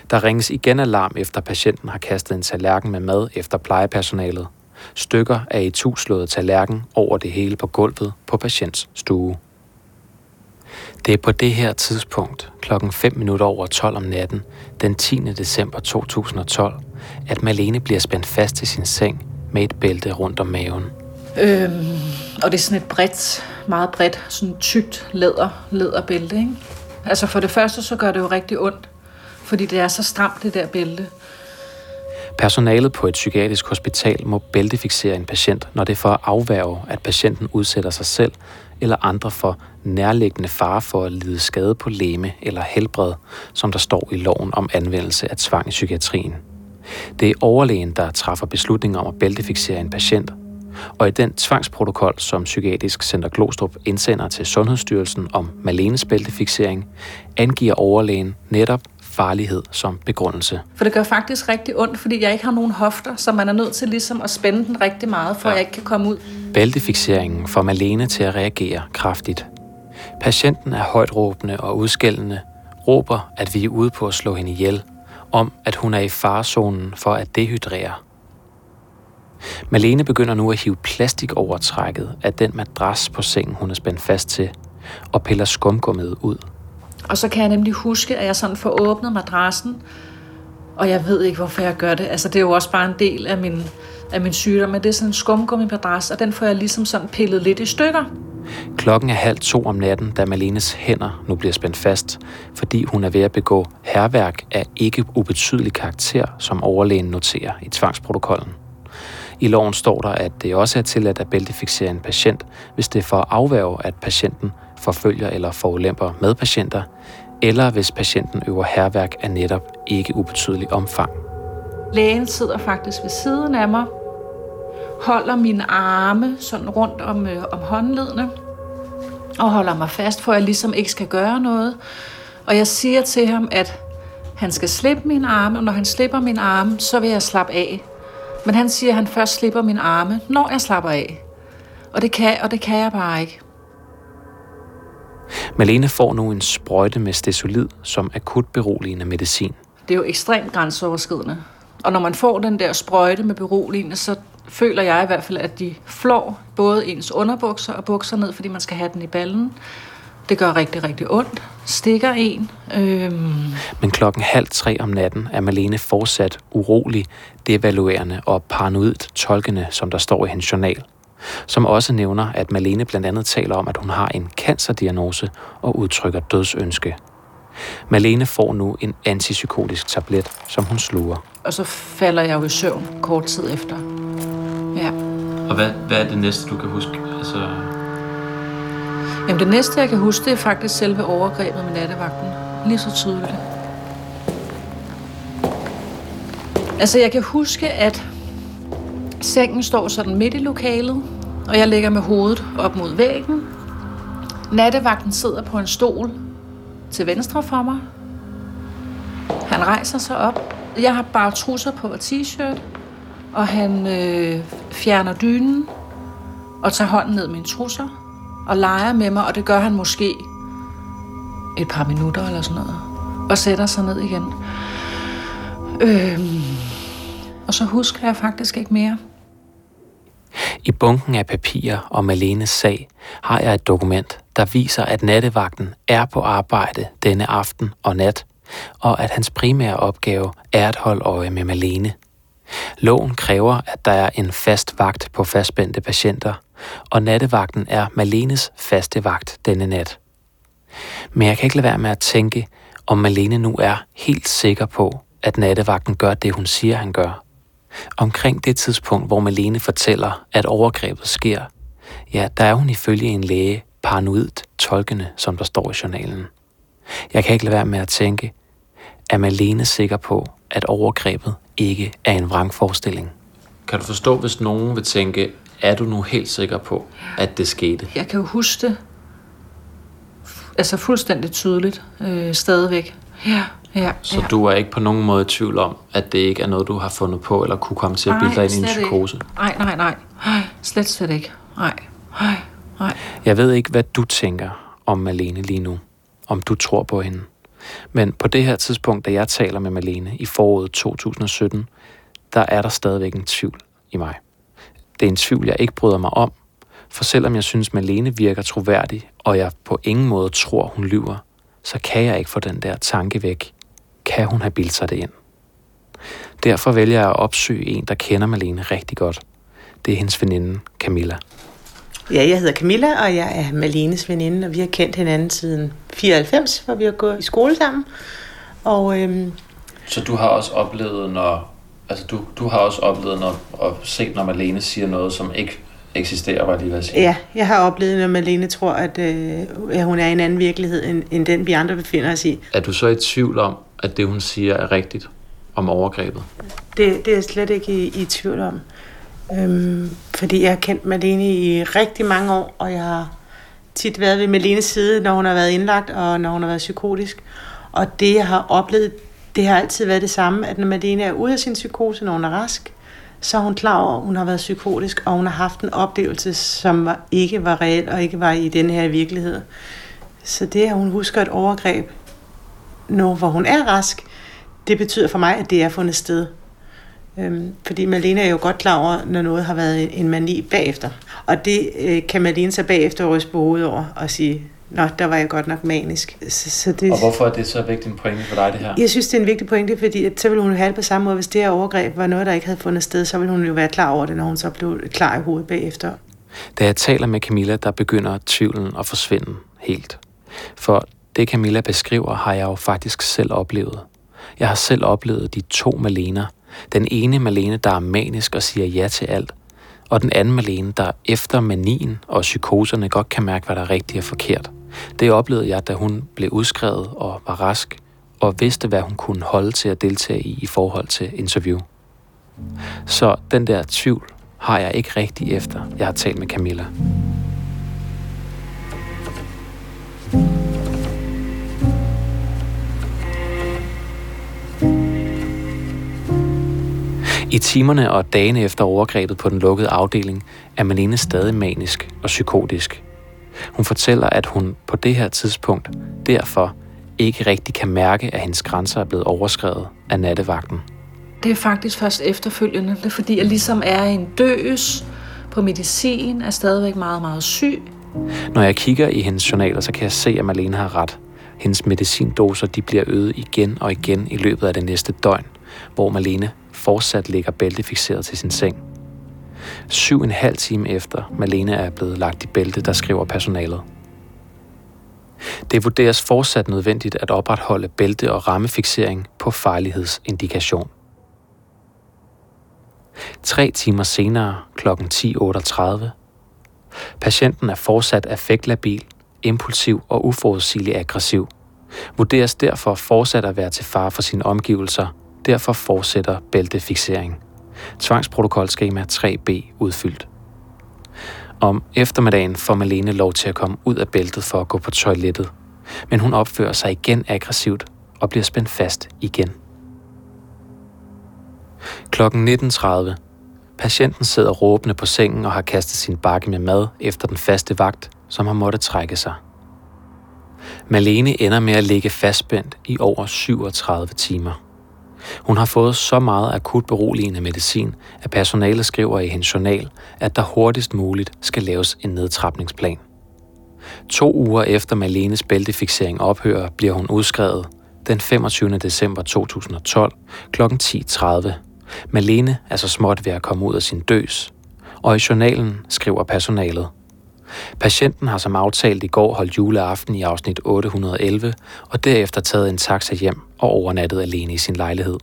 Der ringes igen alarm, efter patienten har kastet en tallerken med mad efter plejepersonalet. Stykker af ituslået tallerken over det hele på gulvet på patients stue. Det er på det her tidspunkt, klokken fem minutter over tolv om natten, den tiende december to tusind og tolv, at Malene bliver spændt fast til sin seng med et bælte rundt om maven. Øhm, og det er sådan et bredt, meget bredt, sådan tykt læder, læderbælte, ikke? Altså for det første, så gør det jo rigtig ondt, fordi det er så stramt, det der bælte. Personalet på et psykiatrisk hospital må bæltefiksere en patient, når det er for at afværge, at patienten udsætter sig selv eller andre for nærliggende fare for at lide skade på legeme eller helbred, som der står i loven om anvendelse af tvang i psykiatrien. Det er overlægen, der træffer beslutninger om at bæltefiksere en patient, og i den tvangsprotokol, som Psykiatrisk Center Glostrup indsender til Sundhedsstyrelsen om Malenes bæltefiksering, angiver overlægen netop farlighed som begrundelse. For det gør faktisk rigtig ondt, fordi jeg ikke har nogen hofter, så man er nødt til ligesom at spænde den rigtig meget, for ja. At jeg ikke kan komme ud. Bæltefikseringen får Malene til at reagere kraftigt. Patienten er højt råbende og udskældende, råber, at vi er ude på at slå hende ihjel, om at hun er i farezonen for at dehydrere. Malene begynder nu at hive plastikovertrækket af den madras på sengen, hun er spændt fast til, og piller skumgummiet ud. Og så kan jeg nemlig huske, at jeg sådan får åbnet madrassen, og jeg ved ikke, hvorfor jeg gør det. Altså, det er jo også bare en del af min, af min sygdom, men det er sådan en skumgummi-madras, og den får jeg ligesom sådan pillet lidt i stykker. Klokken er halv to om natten, da Malenes hænder nu bliver spændt fast, fordi hun er ved at begå hærværk af ikke ubetydelig karakter, som overlægen noterer i tvangsprotokollen. I loven står der, at det også er tilladt at bæltefiksere en patient, hvis det er for at afværge, at patienten forfølger eller forulemper medpatienter, eller hvis patienten øver hærværk af netop ikke ubetydelig omfang. Lægen sidder faktisk ved siden af mig, holder mine arme sådan rundt om, øh, om håndledene, og holder mig fast, for at jeg ligesom ikke skal gøre noget. Og jeg siger til ham, at han skal slippe mine arme, og når han slipper mine arme, så vil jeg slappe af. Men han siger, at han først slipper mine arme, når jeg slapper af. Og det kan, og det kan jeg bare ikke. Malene får nu en sprøjte med stesolid som akut beroligende medicin. Det er jo ekstremt grænseoverskridende. Og når man får den der sprøjte med beroligende, så føler jeg i hvert fald, at de flår både ens underbukser og bukser ned, fordi man skal have den i ballen. Det gør rigtig, rigtig ondt. Stikker en. Øhm. Men klokken halv tre om natten er Malene fortsat urolig, devaluerende og paranoid tolkende, som der står i hendes journal. Som også nævner, at Malene blandt andet taler om, at hun har en cancerdiagnose og udtrykker dødsønske. Malene får nu en antipsykotisk tablet, som hun sluger. Og så falder jeg jo i søvn kort tid efter. Ja. Og hvad, hvad er det næste, du kan huske? Altså... Jamen det næste, jeg kan huske, det er faktisk selve overgrebet med nattevagten. Lige så tydeligt. Altså jeg kan huske, at sengen står sådan midt i lokalet, og jeg ligger med hovedet op mod væggen. Nattevagten sidder på en stol til venstre for mig. Han rejser sig op. Jeg har bare trusser på og t-shirt, og han øh, fjerner dynen og tager hånden ned med mine trusser og leger med mig, og det gør han måske et par minutter eller sådan noget, og sætter sig ned igen. Øh, og så husker jeg faktisk ikke mere. I bunken af papirer om Malenes sag har jeg et dokument, der viser, at nattevagten er på arbejde denne aften og nat, og at hans primære opgave er at holde øje med Malene. Loven kræver, at der er en fast vagt på fastspændte patienter, og nattevagten er Malenes faste vagt denne nat. Men jeg kan ikke lade være med at tænke, om Malene nu er helt sikker på, at nattevagten gør det, hun siger, han gør. Omkring det tidspunkt, hvor Malene fortæller, at overgrebet sker, ja, der er hun ifølge en læge paranoidt tolkende, som der står i journalen. Jeg kan ikke lade være med at tænke, er Malene sikker på, at overgrebet ikke er en vrangforestilling? Kan du forstå, hvis nogen vil tænke, er du nu helt sikker på, at det skete? Jeg kan jo huske det altså fuldstændig tydeligt øh, stadigvæk. Ja, ja, så ja. Du er ikke på nogen måde i tvivl om, at det ikke er noget, du har fundet på, eller kunne komme til at blive dig i en psykose? Nej, nej, nej. Ej, slet, slet ikke. Nej, nej, nej. Jeg ved ikke, hvad du tænker om Malene lige nu. Om du tror på hende. Men på det her tidspunkt, da jeg taler med Malene i foråret to tusind og sytten, der er der stadigvæk en tvivl i mig. Det er en tvivl, jeg ikke bryder mig om, for selvom jeg synes, Malene virker troværdig, og jeg på ingen måde tror, hun lyver, så kan jeg ikke få den der tanke væk. Kan hun have bildt sig det ind? Derfor vælger jeg at opsøge en, der kender Malene rigtig godt. Det er hendes veninde, Camilla. Ja, jeg hedder Camilla, og jeg er Malenes veninde, og vi har kendt hinanden siden fireoghalvfems, hvor vi har gået i skole sammen. Og, øhm... Så du har også oplevet, når, altså du, du har også oplevet når, og set, når Malene siger noget, som ikke eksisterer, var jeg lige ved at sige. Ja, jeg har oplevet, når Malene tror, at, øh, at hun er i en anden virkelighed, end, end den vi andre befinder os i. Er du så i tvivl om, at det hun siger er rigtigt om overgrebet? Det, det er jeg slet ikke i, i tvivl om. Øhm, fordi jeg har kendt Malene i rigtig mange år, og jeg har tit været ved Malenes side, når hun har været indlagt, og når hun har været psykotisk. Og det, jeg har oplevet, det har altid været det samme, at når Malene er ude af sin psykose, når hun er rask, så er hun klar over, at hun har været psykotisk, og hun har haft en oplevelse, som ikke var reel, og ikke var i den her virkelighed. Så det, at hun husker et overgreb, når hvor hun er rask, det betyder for mig, at det er fundet sted. Fordi Malene er jo godt klar over, når noget har været en mani bagefter. Og det øh, kan Malene så bagefter ryste på hovedet over og sige, nå, der var jeg godt nok manisk. Så, så det... Og hvorfor er det så vigtig en pointe for dig, det her? Jeg synes, det er en vigtig pointe, fordi at, så ville hun have det på samme måde. Hvis det her overgreb var noget, der ikke havde fundet sted, så ville hun jo være klar over det, når hun så blev klar i hovedet bagefter. Da jeg taler med Camilla, der begynder tvivlen at forsvinde helt. For det Camilla beskriver, har jeg jo faktisk selv oplevet. Jeg har selv oplevet de to Malener. Den ene Malene, der er manisk og siger ja til alt, og den anden Malene, der efter manien og psykoserne godt kan mærke, hvad der er rigtigt og forkert. Det oplevede jeg, da hun blev udskrevet og var rask, og vidste, hvad hun kunne holde til at deltage i i forhold til interview. Så den der tvivl har jeg ikke rigtig efter, jeg har talt med Camilla. I timerne og dagene efter overgrebet på den lukkede afdeling er Malene stadig manisk og psykotisk. Hun fortæller, at hun på det her tidspunkt derfor ikke rigtig kan mærke, at hendes grænser er blevet overskredet af nattevagten. Det er faktisk først efterfølgende, det er fordi jeg ligesom er en døs på medicin, er stadigvæk meget, meget syg. Når jeg kigger i hendes journaler, så kan jeg se, at Malene har ret. Hendes medicindoser de bliver øget igen og igen i løbet af det næste døgn, hvor Malene fortsat ligger bæltefikseret til sin seng. Syv og en halv time efter Malene er blevet lagt i bælte, der skriver personalet. Det vurderes fortsat nødvendigt at opretholde bælte- og rammefiksering på farlighedsindikation. Tre timer senere, klokken ti otteogtredive. Patienten er fortsat affektlabil, impulsiv og uforudsigelig aggressiv. Vurderes derfor fortsat at være til fare for sine omgivelser. Derfor fortsætter bæltefiksering. Tvangsprotokolskema tre B udfyldt. Om eftermiddagen får Malene lov til at komme ud af bæltet for at gå på toilettet. Men hun opfører sig igen aggressivt og bliver spændt fast igen. klokken nitten tredive. Patienten sidder råbende på sengen og har kastet sin bakke med mad efter den faste vagt, som har måttet trække sig. Malene ender med at ligge fastspændt i over syvogtredive timer. Hun har fået så meget akut beroligende medicin, at personalet skriver i hendes journal, at der hurtigst muligt skal laves en nedtrapningsplan. To uger efter Malenes bæltefiksering ophører, bliver hun udskrevet den femogtyvende december to tusind og tolv klokken ti tredive. Malene er så småt ved at komme ud af sin døs, og i journalen skriver personalet. Patienten har som aftalt i går holdt juleaften i afsnit otte hundrede og elleve, og derefter taget en taxa hjem og overnattet alene i sin lejlighed.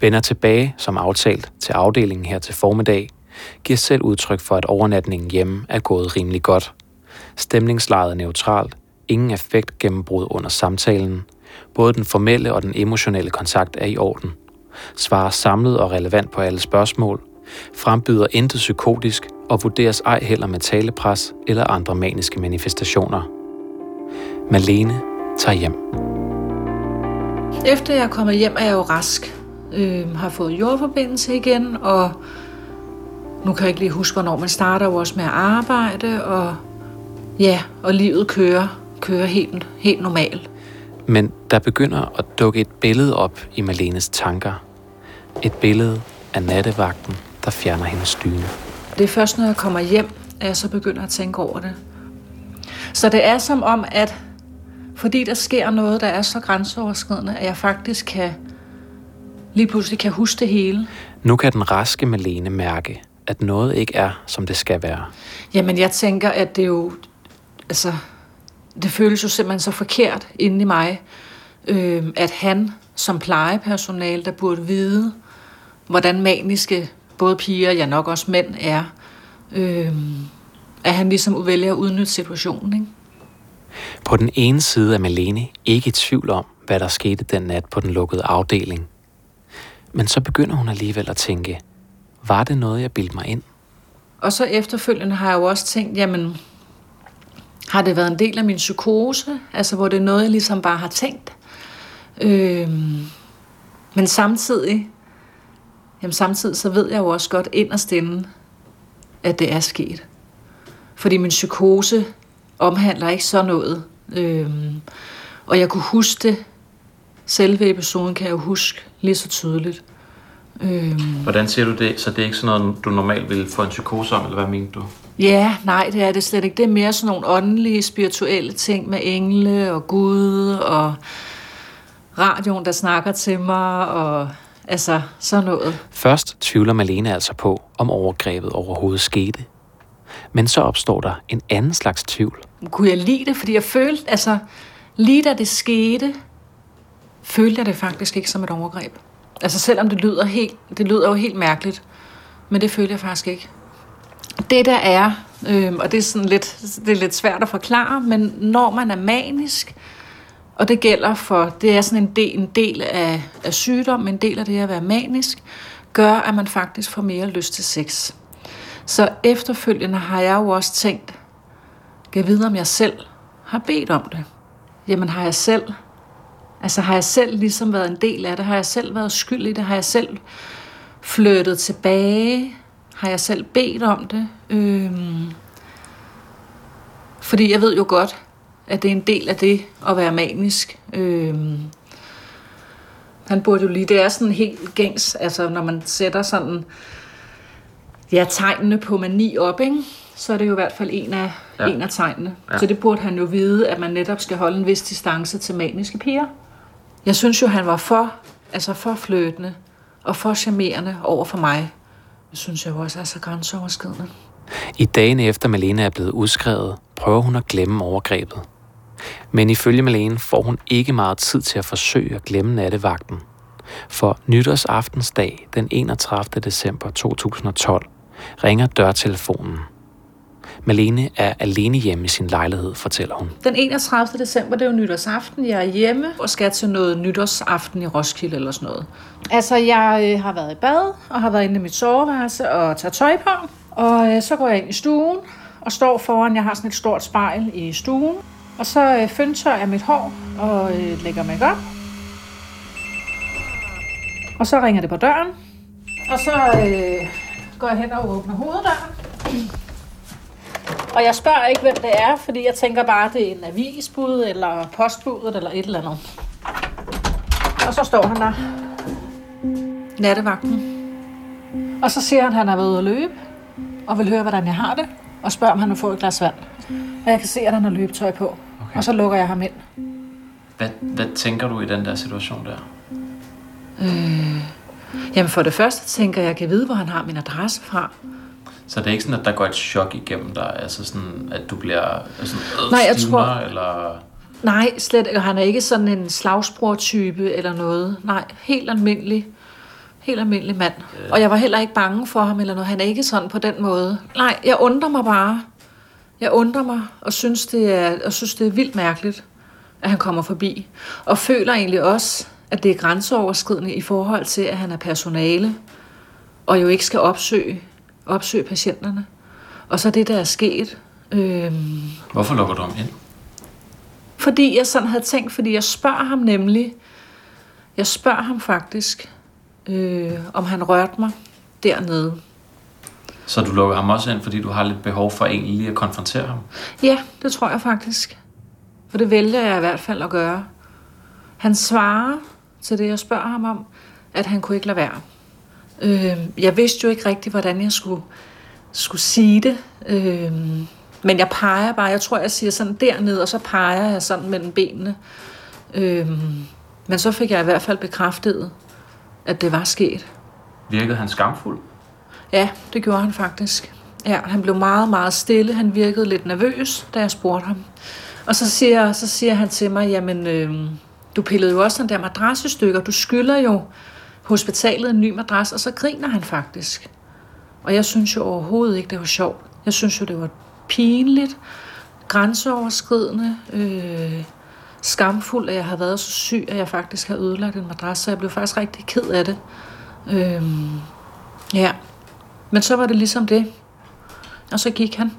Vender tilbage, som aftalt, til afdelingen her til formiddag, giver selv udtryk for, at overnatningen hjemme er gået rimelig godt. Stemningslejet er neutralt, ingen affekt gennembrud under samtalen. Både den formelle og den emotionelle kontakt er i orden. Svarer samlet og relevant på alle spørgsmål. Frembyder intet psykotisk og vurderes ej heller med talepres eller andre maniske manifestationer. Malene tager hjem. Efter jeg er kommet hjem, er jeg jo rask. Øh, har fået jordforbindelse igen, og nu kan jeg ikke lige huske, hvornår man starter jo også med at arbejde, og ja, og livet kører, kører helt, helt normalt. Men der begynder at dukke et billede op i Malenes tanker. Et billede af nattevagten, der fjerner hendes styne. Det er først, når jeg kommer hjem, at jeg så begynder at tænke over det. Så det er som om, at fordi der sker noget, der er så grænseoverskridende, at jeg faktisk kan, lige pludselig kan huske det hele. Nu kan den raske Malene mærke, at noget ikke er, som det skal være. Jamen, jeg tænker, at det jo, altså, det føles jo simpelthen så forkert inde i mig, øh, at han som plejepersonale, der burde vide, hvordan maniske både piger og ja, nok også mænd er, øh, at han ligesom vælger at udnytte situationen. Ikke? På den ene side er Malene ikke i tvivl om, hvad der skete den nat på den lukkede afdeling. Men så begynder hun alligevel at tænke, var det noget, jeg bildte mig ind? Og så efterfølgende har jeg jo også tænkt, jamen, har det været en del af min psykose? Altså, hvor det er noget, jeg ligesom bare har tænkt. Øh, men samtidig, jamen samtidig så ved jeg jo også godt inderst inde, at det er sket. Fordi min psykose omhandler ikke sådan noget. Øhm, og jeg kunne huske det. Selve episoden kan jeg jo huske lige så tydeligt. Øhm, Hvordan ser du det? Så det er ikke sådan noget, du normalt ville få en psykose om, eller hvad mener du? Ja, nej, det er det slet ikke. Det er mere sådan nogle åndelige, spirituelle ting med engle og Gud og radioen, der snakker til mig og... Altså, sådan noget. Først tvivler Malene altså på, om overgrebet overhovedet skete. Men så opstår der en anden slags tvivl. Kunne jeg lide det? Fordi jeg følte, altså, lige da det skete, følte jeg det faktisk ikke som et overgreb. Altså, selvom det lyder, helt, det lyder jo helt mærkeligt, men det følte jeg faktisk ikke. Det der er, øh, og det er, sådan lidt, det er lidt svært at forklare, men når man er manisk, og det gælder for, det er sådan en del, en del af, af sygdom, en del af det at være manisk, gør, at man faktisk får mere lyst til sex. Så efterfølgende har jeg jo også tænkt, kan jeg vide, om jeg selv har bedt om det? Jamen har jeg selv, altså har jeg selv ligesom været en del af det? Har jeg selv været skyld i det? Har jeg selv flyttet tilbage, har jeg selv bedt om det. Øhm, fordi jeg ved jo godt, at det er en del af det at være manisk. Øhm, han burde jo lige, det er sådan helt gængs, altså når man sætter sådan, ja, tegnene på mani op, ikke? Så er det jo i hvert fald en af, ja. en af tegnene. Ja. Så det burde han jo vide, at man netop skal holde en vis distance til maniske piger. Jeg synes jo, han var for, altså for fløtende og for charmerende over for mig. Det synes jeg også er så grænseoverskridende. I dagene efter Malene er blevet udskrevet, prøver hun at glemme overgrebet. Men ifølge Malene får hun ikke meget tid til at forsøge at glemme nattevagten. For nytårsaftensdag den enogtredivte december to tusind og tolv ringer dørtelefonen. Malene er alene hjemme i sin lejlighed, fortæller hun. Den enogtredivte december, det er jo nytårsaften. Jeg er hjemme og skal til noget nytårsaften i Roskilde eller sådan noget. Altså, jeg har været i bad og har været inde i mit soveværelse og tager tøj på. Og så går jeg ind i stuen og står foran, jeg har sådan et stort spejl i stuen. Og så føntørrer jeg mit hår og lægger makeup. Og så ringer det på døren. Og så øh, går jeg hen og åbner hoveddøren. Og jeg spørger ikke, hvem det er, fordi jeg tænker bare, det er en avisbud, eller postbudet, eller et eller andet. Og så står han der. Nattevagten. Og så siger han, at han er ved ude at løbe, og vil høre, hvordan jeg har det, og spørger, om han vil få et glas vand. Og jeg kan se, at han har løbetøj på, okay. Og så lukker jeg ham ind. Hvad, hvad tænker du i den der situation der? Øh, jamen for det første tænker jeg, at jeg kan vide, hvor han har min adresse fra. Så det er ikke sådan, at der går et chok igennem dig? Altså sådan, at du bliver sådan, nej, jeg stivner, tror... eller... Nej, slet ikke. Han er ikke sådan en slagsbror-type eller noget. Nej, helt almindelig. Helt almindelig mand. Øh. Og jeg var heller ikke bange for ham eller noget. Han er ikke sådan på den måde. Nej, jeg undrer mig bare. Jeg undrer mig og synes, det er, og synes, det er vildt mærkeligt, at han kommer forbi. Og føler egentlig også, at det er grænseoverskridende i forhold til, at han er personale og jo ikke skal opsøge opsøge patienterne. Og så det, der er sket. Øhm, Hvorfor lukker du ham ind? Fordi jeg sådan havde tænkt, fordi jeg spørger ham nemlig, jeg spørger ham faktisk, øh, om han rørte mig dernede. Så du lukker ham også ind, fordi du har lidt behov for egentlig lige at konfrontere ham? Ja, det tror jeg faktisk. For det vælger jeg i hvert fald at gøre. Han svarer til det, jeg spørger ham om, at han kunne ikke lade være. Jeg vidste jo ikke rigtigt, hvordan jeg skulle, skulle sige det. Men jeg peger bare. Jeg tror, jeg siger sådan dernede, og så peger jeg sådan mellem benene. Men så fik jeg i hvert fald bekræftet, at det var sket. Virkede han skamfuld? Ja, det gjorde han faktisk. Ja, han blev meget, meget stille. Han virkede lidt nervøs, da jeg spurgte ham. Og så siger, så siger han til mig, jamen, øh, du pillede jo også den der madrassestykker. Du skylder jo hospitalet en ny madras, og så griner han faktisk. Og jeg synes jo overhovedet ikke, det var sjovt. Jeg synes jo, det var pinligt, grænseoverskridende, øh, skamfuldt, at jeg har været så syg, at jeg faktisk har ødelagt en madras, så jeg blev faktisk rigtig ked af det. Øh, ja, men så var det ligesom det. Og så gik han.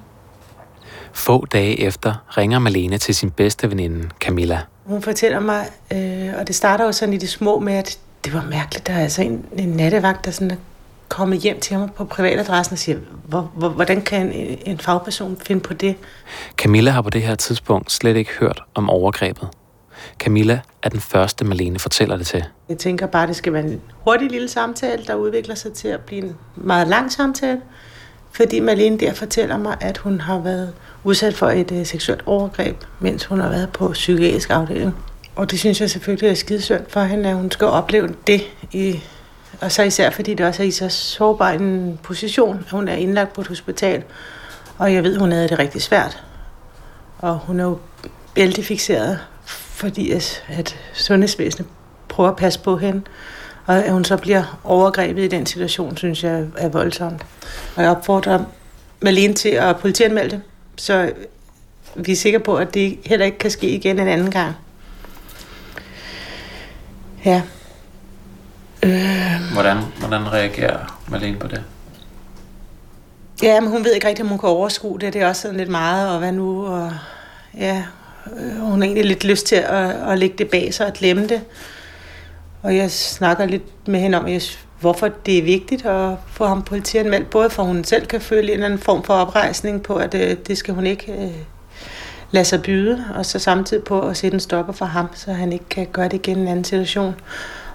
Få dage efter ringer Malene til sin bedste veninde, Camilla. Hun fortæller mig, øh, og det starter jo sådan i det små med, at det var mærkeligt, der er altså en, en nattevagt, der sådan er kommet hjem til ham på privatadressen og siger, hvor, hvor, hvordan kan en, en fagperson finde på det? Camilla har på det her tidspunkt slet ikke hørt om overgrebet. Camilla er den første, Malene fortæller det til. Jeg tænker bare, det skal være en hurtig lille samtale, der udvikler sig til at blive en meget lang samtale. Fordi Malene der fortæller mig, at hun har været udsat for et øh, seksuelt overgreb, mens hun har været på psykiatrisk afdeling. Og det synes jeg selvfølgelig er skidesynd for hende, at hun skal opleve det. I, og så især fordi det også er i så sårbar en position, at hun er indlagt på et hospital. Og jeg ved, hun havde det rigtig svært. Og hun er jo bæltefikseret, fordi at sundhedsvæsenet prøver at passe på hende. Og at hun så bliver overgrebet i den situation, synes jeg er voldsomt. Og jeg opfordrer Malene til at politianmelde det, så vi er sikre på, at det heller ikke kan ske igen en anden gang. Ja. Øh. Hvordan, hvordan reagerer Malene på det? Ja, men hun ved ikke rigtig, om hun kan overskue det. Det er også sådan lidt meget, og hvad nu? Og, ja, øh, hun har egentlig lidt lyst til at, at lægge det bag sig og glemme det. Og jeg snakker lidt med hende om, hvorfor det er vigtigt at få ham politianmeldt, både for hun selv kan føle en eller anden form for oprejsning på, at øh, det skal hun ikke øh, lade sig byde, og så samtidig på at sætte en stopper for ham, så han ikke kan gøre det igen i en anden situation.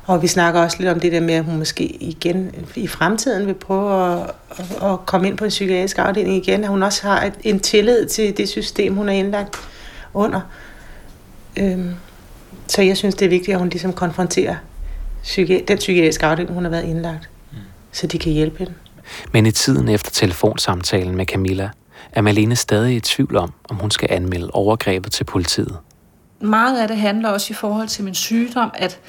Og vi snakker også lidt om det der med, at hun måske igen i fremtiden vil prøve at, at, at komme ind på en psykiatrisk afdeling igen, at hun også har et, en tillid til det system, hun er indlagt under. Øhm, så jeg synes, det er vigtigt, at hun ligesom konfronterer psyki- den psykiatriske afdeling, hun har været indlagt, mm. så de kan hjælpe hende. Men i tiden efter telefonsamtalen med Camilla, er Malene stadig i tvivl om, om hun skal anmelde overgrebet til politiet. Meget af det handler også i forhold til min sygdom, at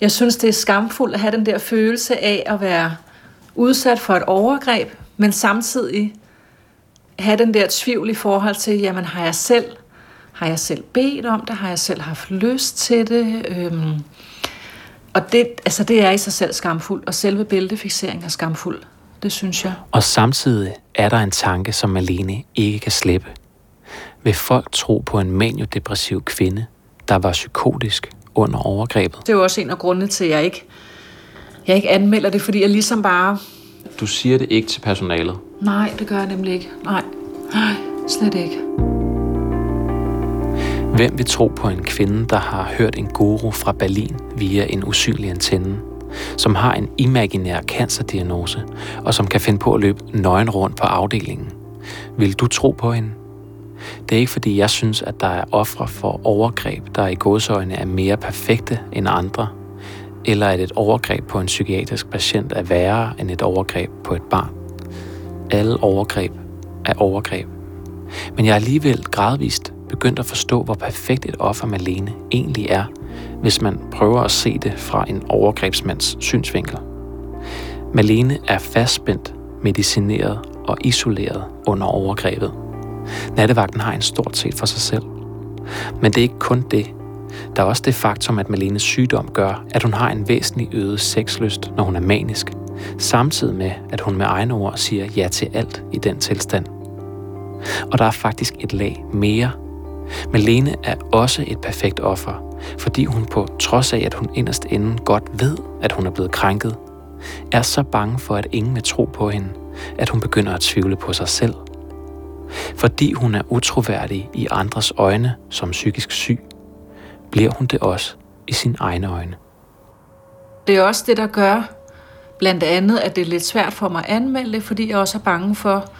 jeg synes, det er skamfuldt at have den der følelse af at være udsat for et overgreb, men samtidig have den der tvivl i forhold til, jamen har jeg selv, har jeg selv bedt om det, har jeg selv haft lyst til det. Øhm, og det, altså det er i sig selv skamfuldt, og selve bæltefikseringen er skamfuld, det synes jeg. Og samtidig er der en tanke, som Malene ikke kan slippe. Vil folk tro på en maniodepressiv kvinde, der var psykotisk under overgrebet? Det er jo også en af grundene til, at jeg ikke, jeg ikke anmelder det, fordi jeg ligesom bare... Du siger det ikke til personalet? Nej, det gør jeg nemlig ikke. Nej, Nej slet ikke. Hvem vil tro på en kvinde, der har hørt en guru fra Berlin via en usynlig antenne, som har en imaginær cancerdiagnose, og som kan finde på at løbe nøgen rundt på afdelingen? Vil du tro på hende? Det er ikke, fordi jeg synes, at der er ofre for overgreb, der i gåseøjne er mere perfekte end andre, eller at et overgreb på en psykiatrisk patient er værre end et overgreb på et barn. Alle overgreb er overgreb. Men jeg er alligevel gradvist begyndt at forstå, hvor perfekt et offer Malene egentlig er, hvis man prøver at se det fra en overgrebsmands synsvinkel. Malene er fastspændt, medicineret og isoleret under overgrebet. Nattevagten har en stort set for sig selv. Men det er ikke kun det. Der er også det faktum, at Malenes sygdom gør, at hun har en væsentlig øget sexlyst, når hun er manisk, samtidig med, at hun med egne ord siger ja til alt i den tilstand. Og der er faktisk et lag mere. Malene er også et perfekt offer, fordi hun på trods af, at hun inderst inden godt ved, at hun er blevet krænket, er så bange for, at ingen vil tro på hende, at hun begynder at tvivle på sig selv. Fordi hun er utroværdig i andres øjne som psykisk syg, bliver hun det også i sine egne øjne. Det er også det, der gør blandt andet, at det er lidt svært for mig at anmelde, fordi jeg også er bange for,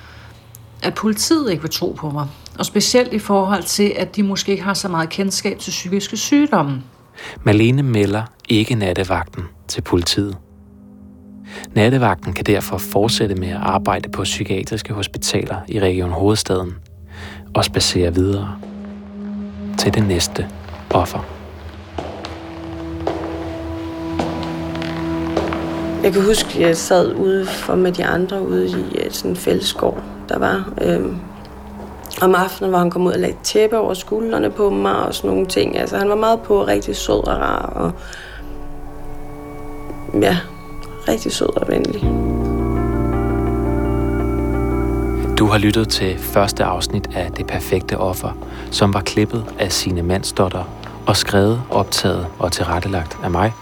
at politiet ikke vil tro på mig. Og specielt i forhold til, at de måske ikke har så meget kendskab til psykiske sygdomme. Malene melder ikke nattevagten til politiet. Nattevagten kan derfor fortsætte med at arbejde på psykiatriske hospitaler i Region Hovedstaden og spacere videre til det næste offer. Jeg kan huske, at jeg sad ude for med de andre ude i sådan en fællesskov, der var. Øhm, om aftenen, hvor han kom ud og lagde tæppe over skuldrene på mig og sådan nogle ting. Altså, han var meget på, rigtig sød og rar og... Ja... Rigtig sød og venlig. Du har lyttet til første afsnit af Det Perfekte Offer, som var klippet af Signe Mandsdotter og skrevet, optaget og tilrettelagt af mig.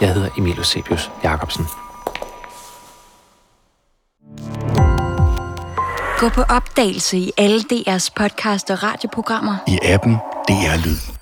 Jeg hedder Emil Eusebius Jacobsen. Gå på opdagelse i alle D R's podcast og radioprogrammer. I appen D R Lyd.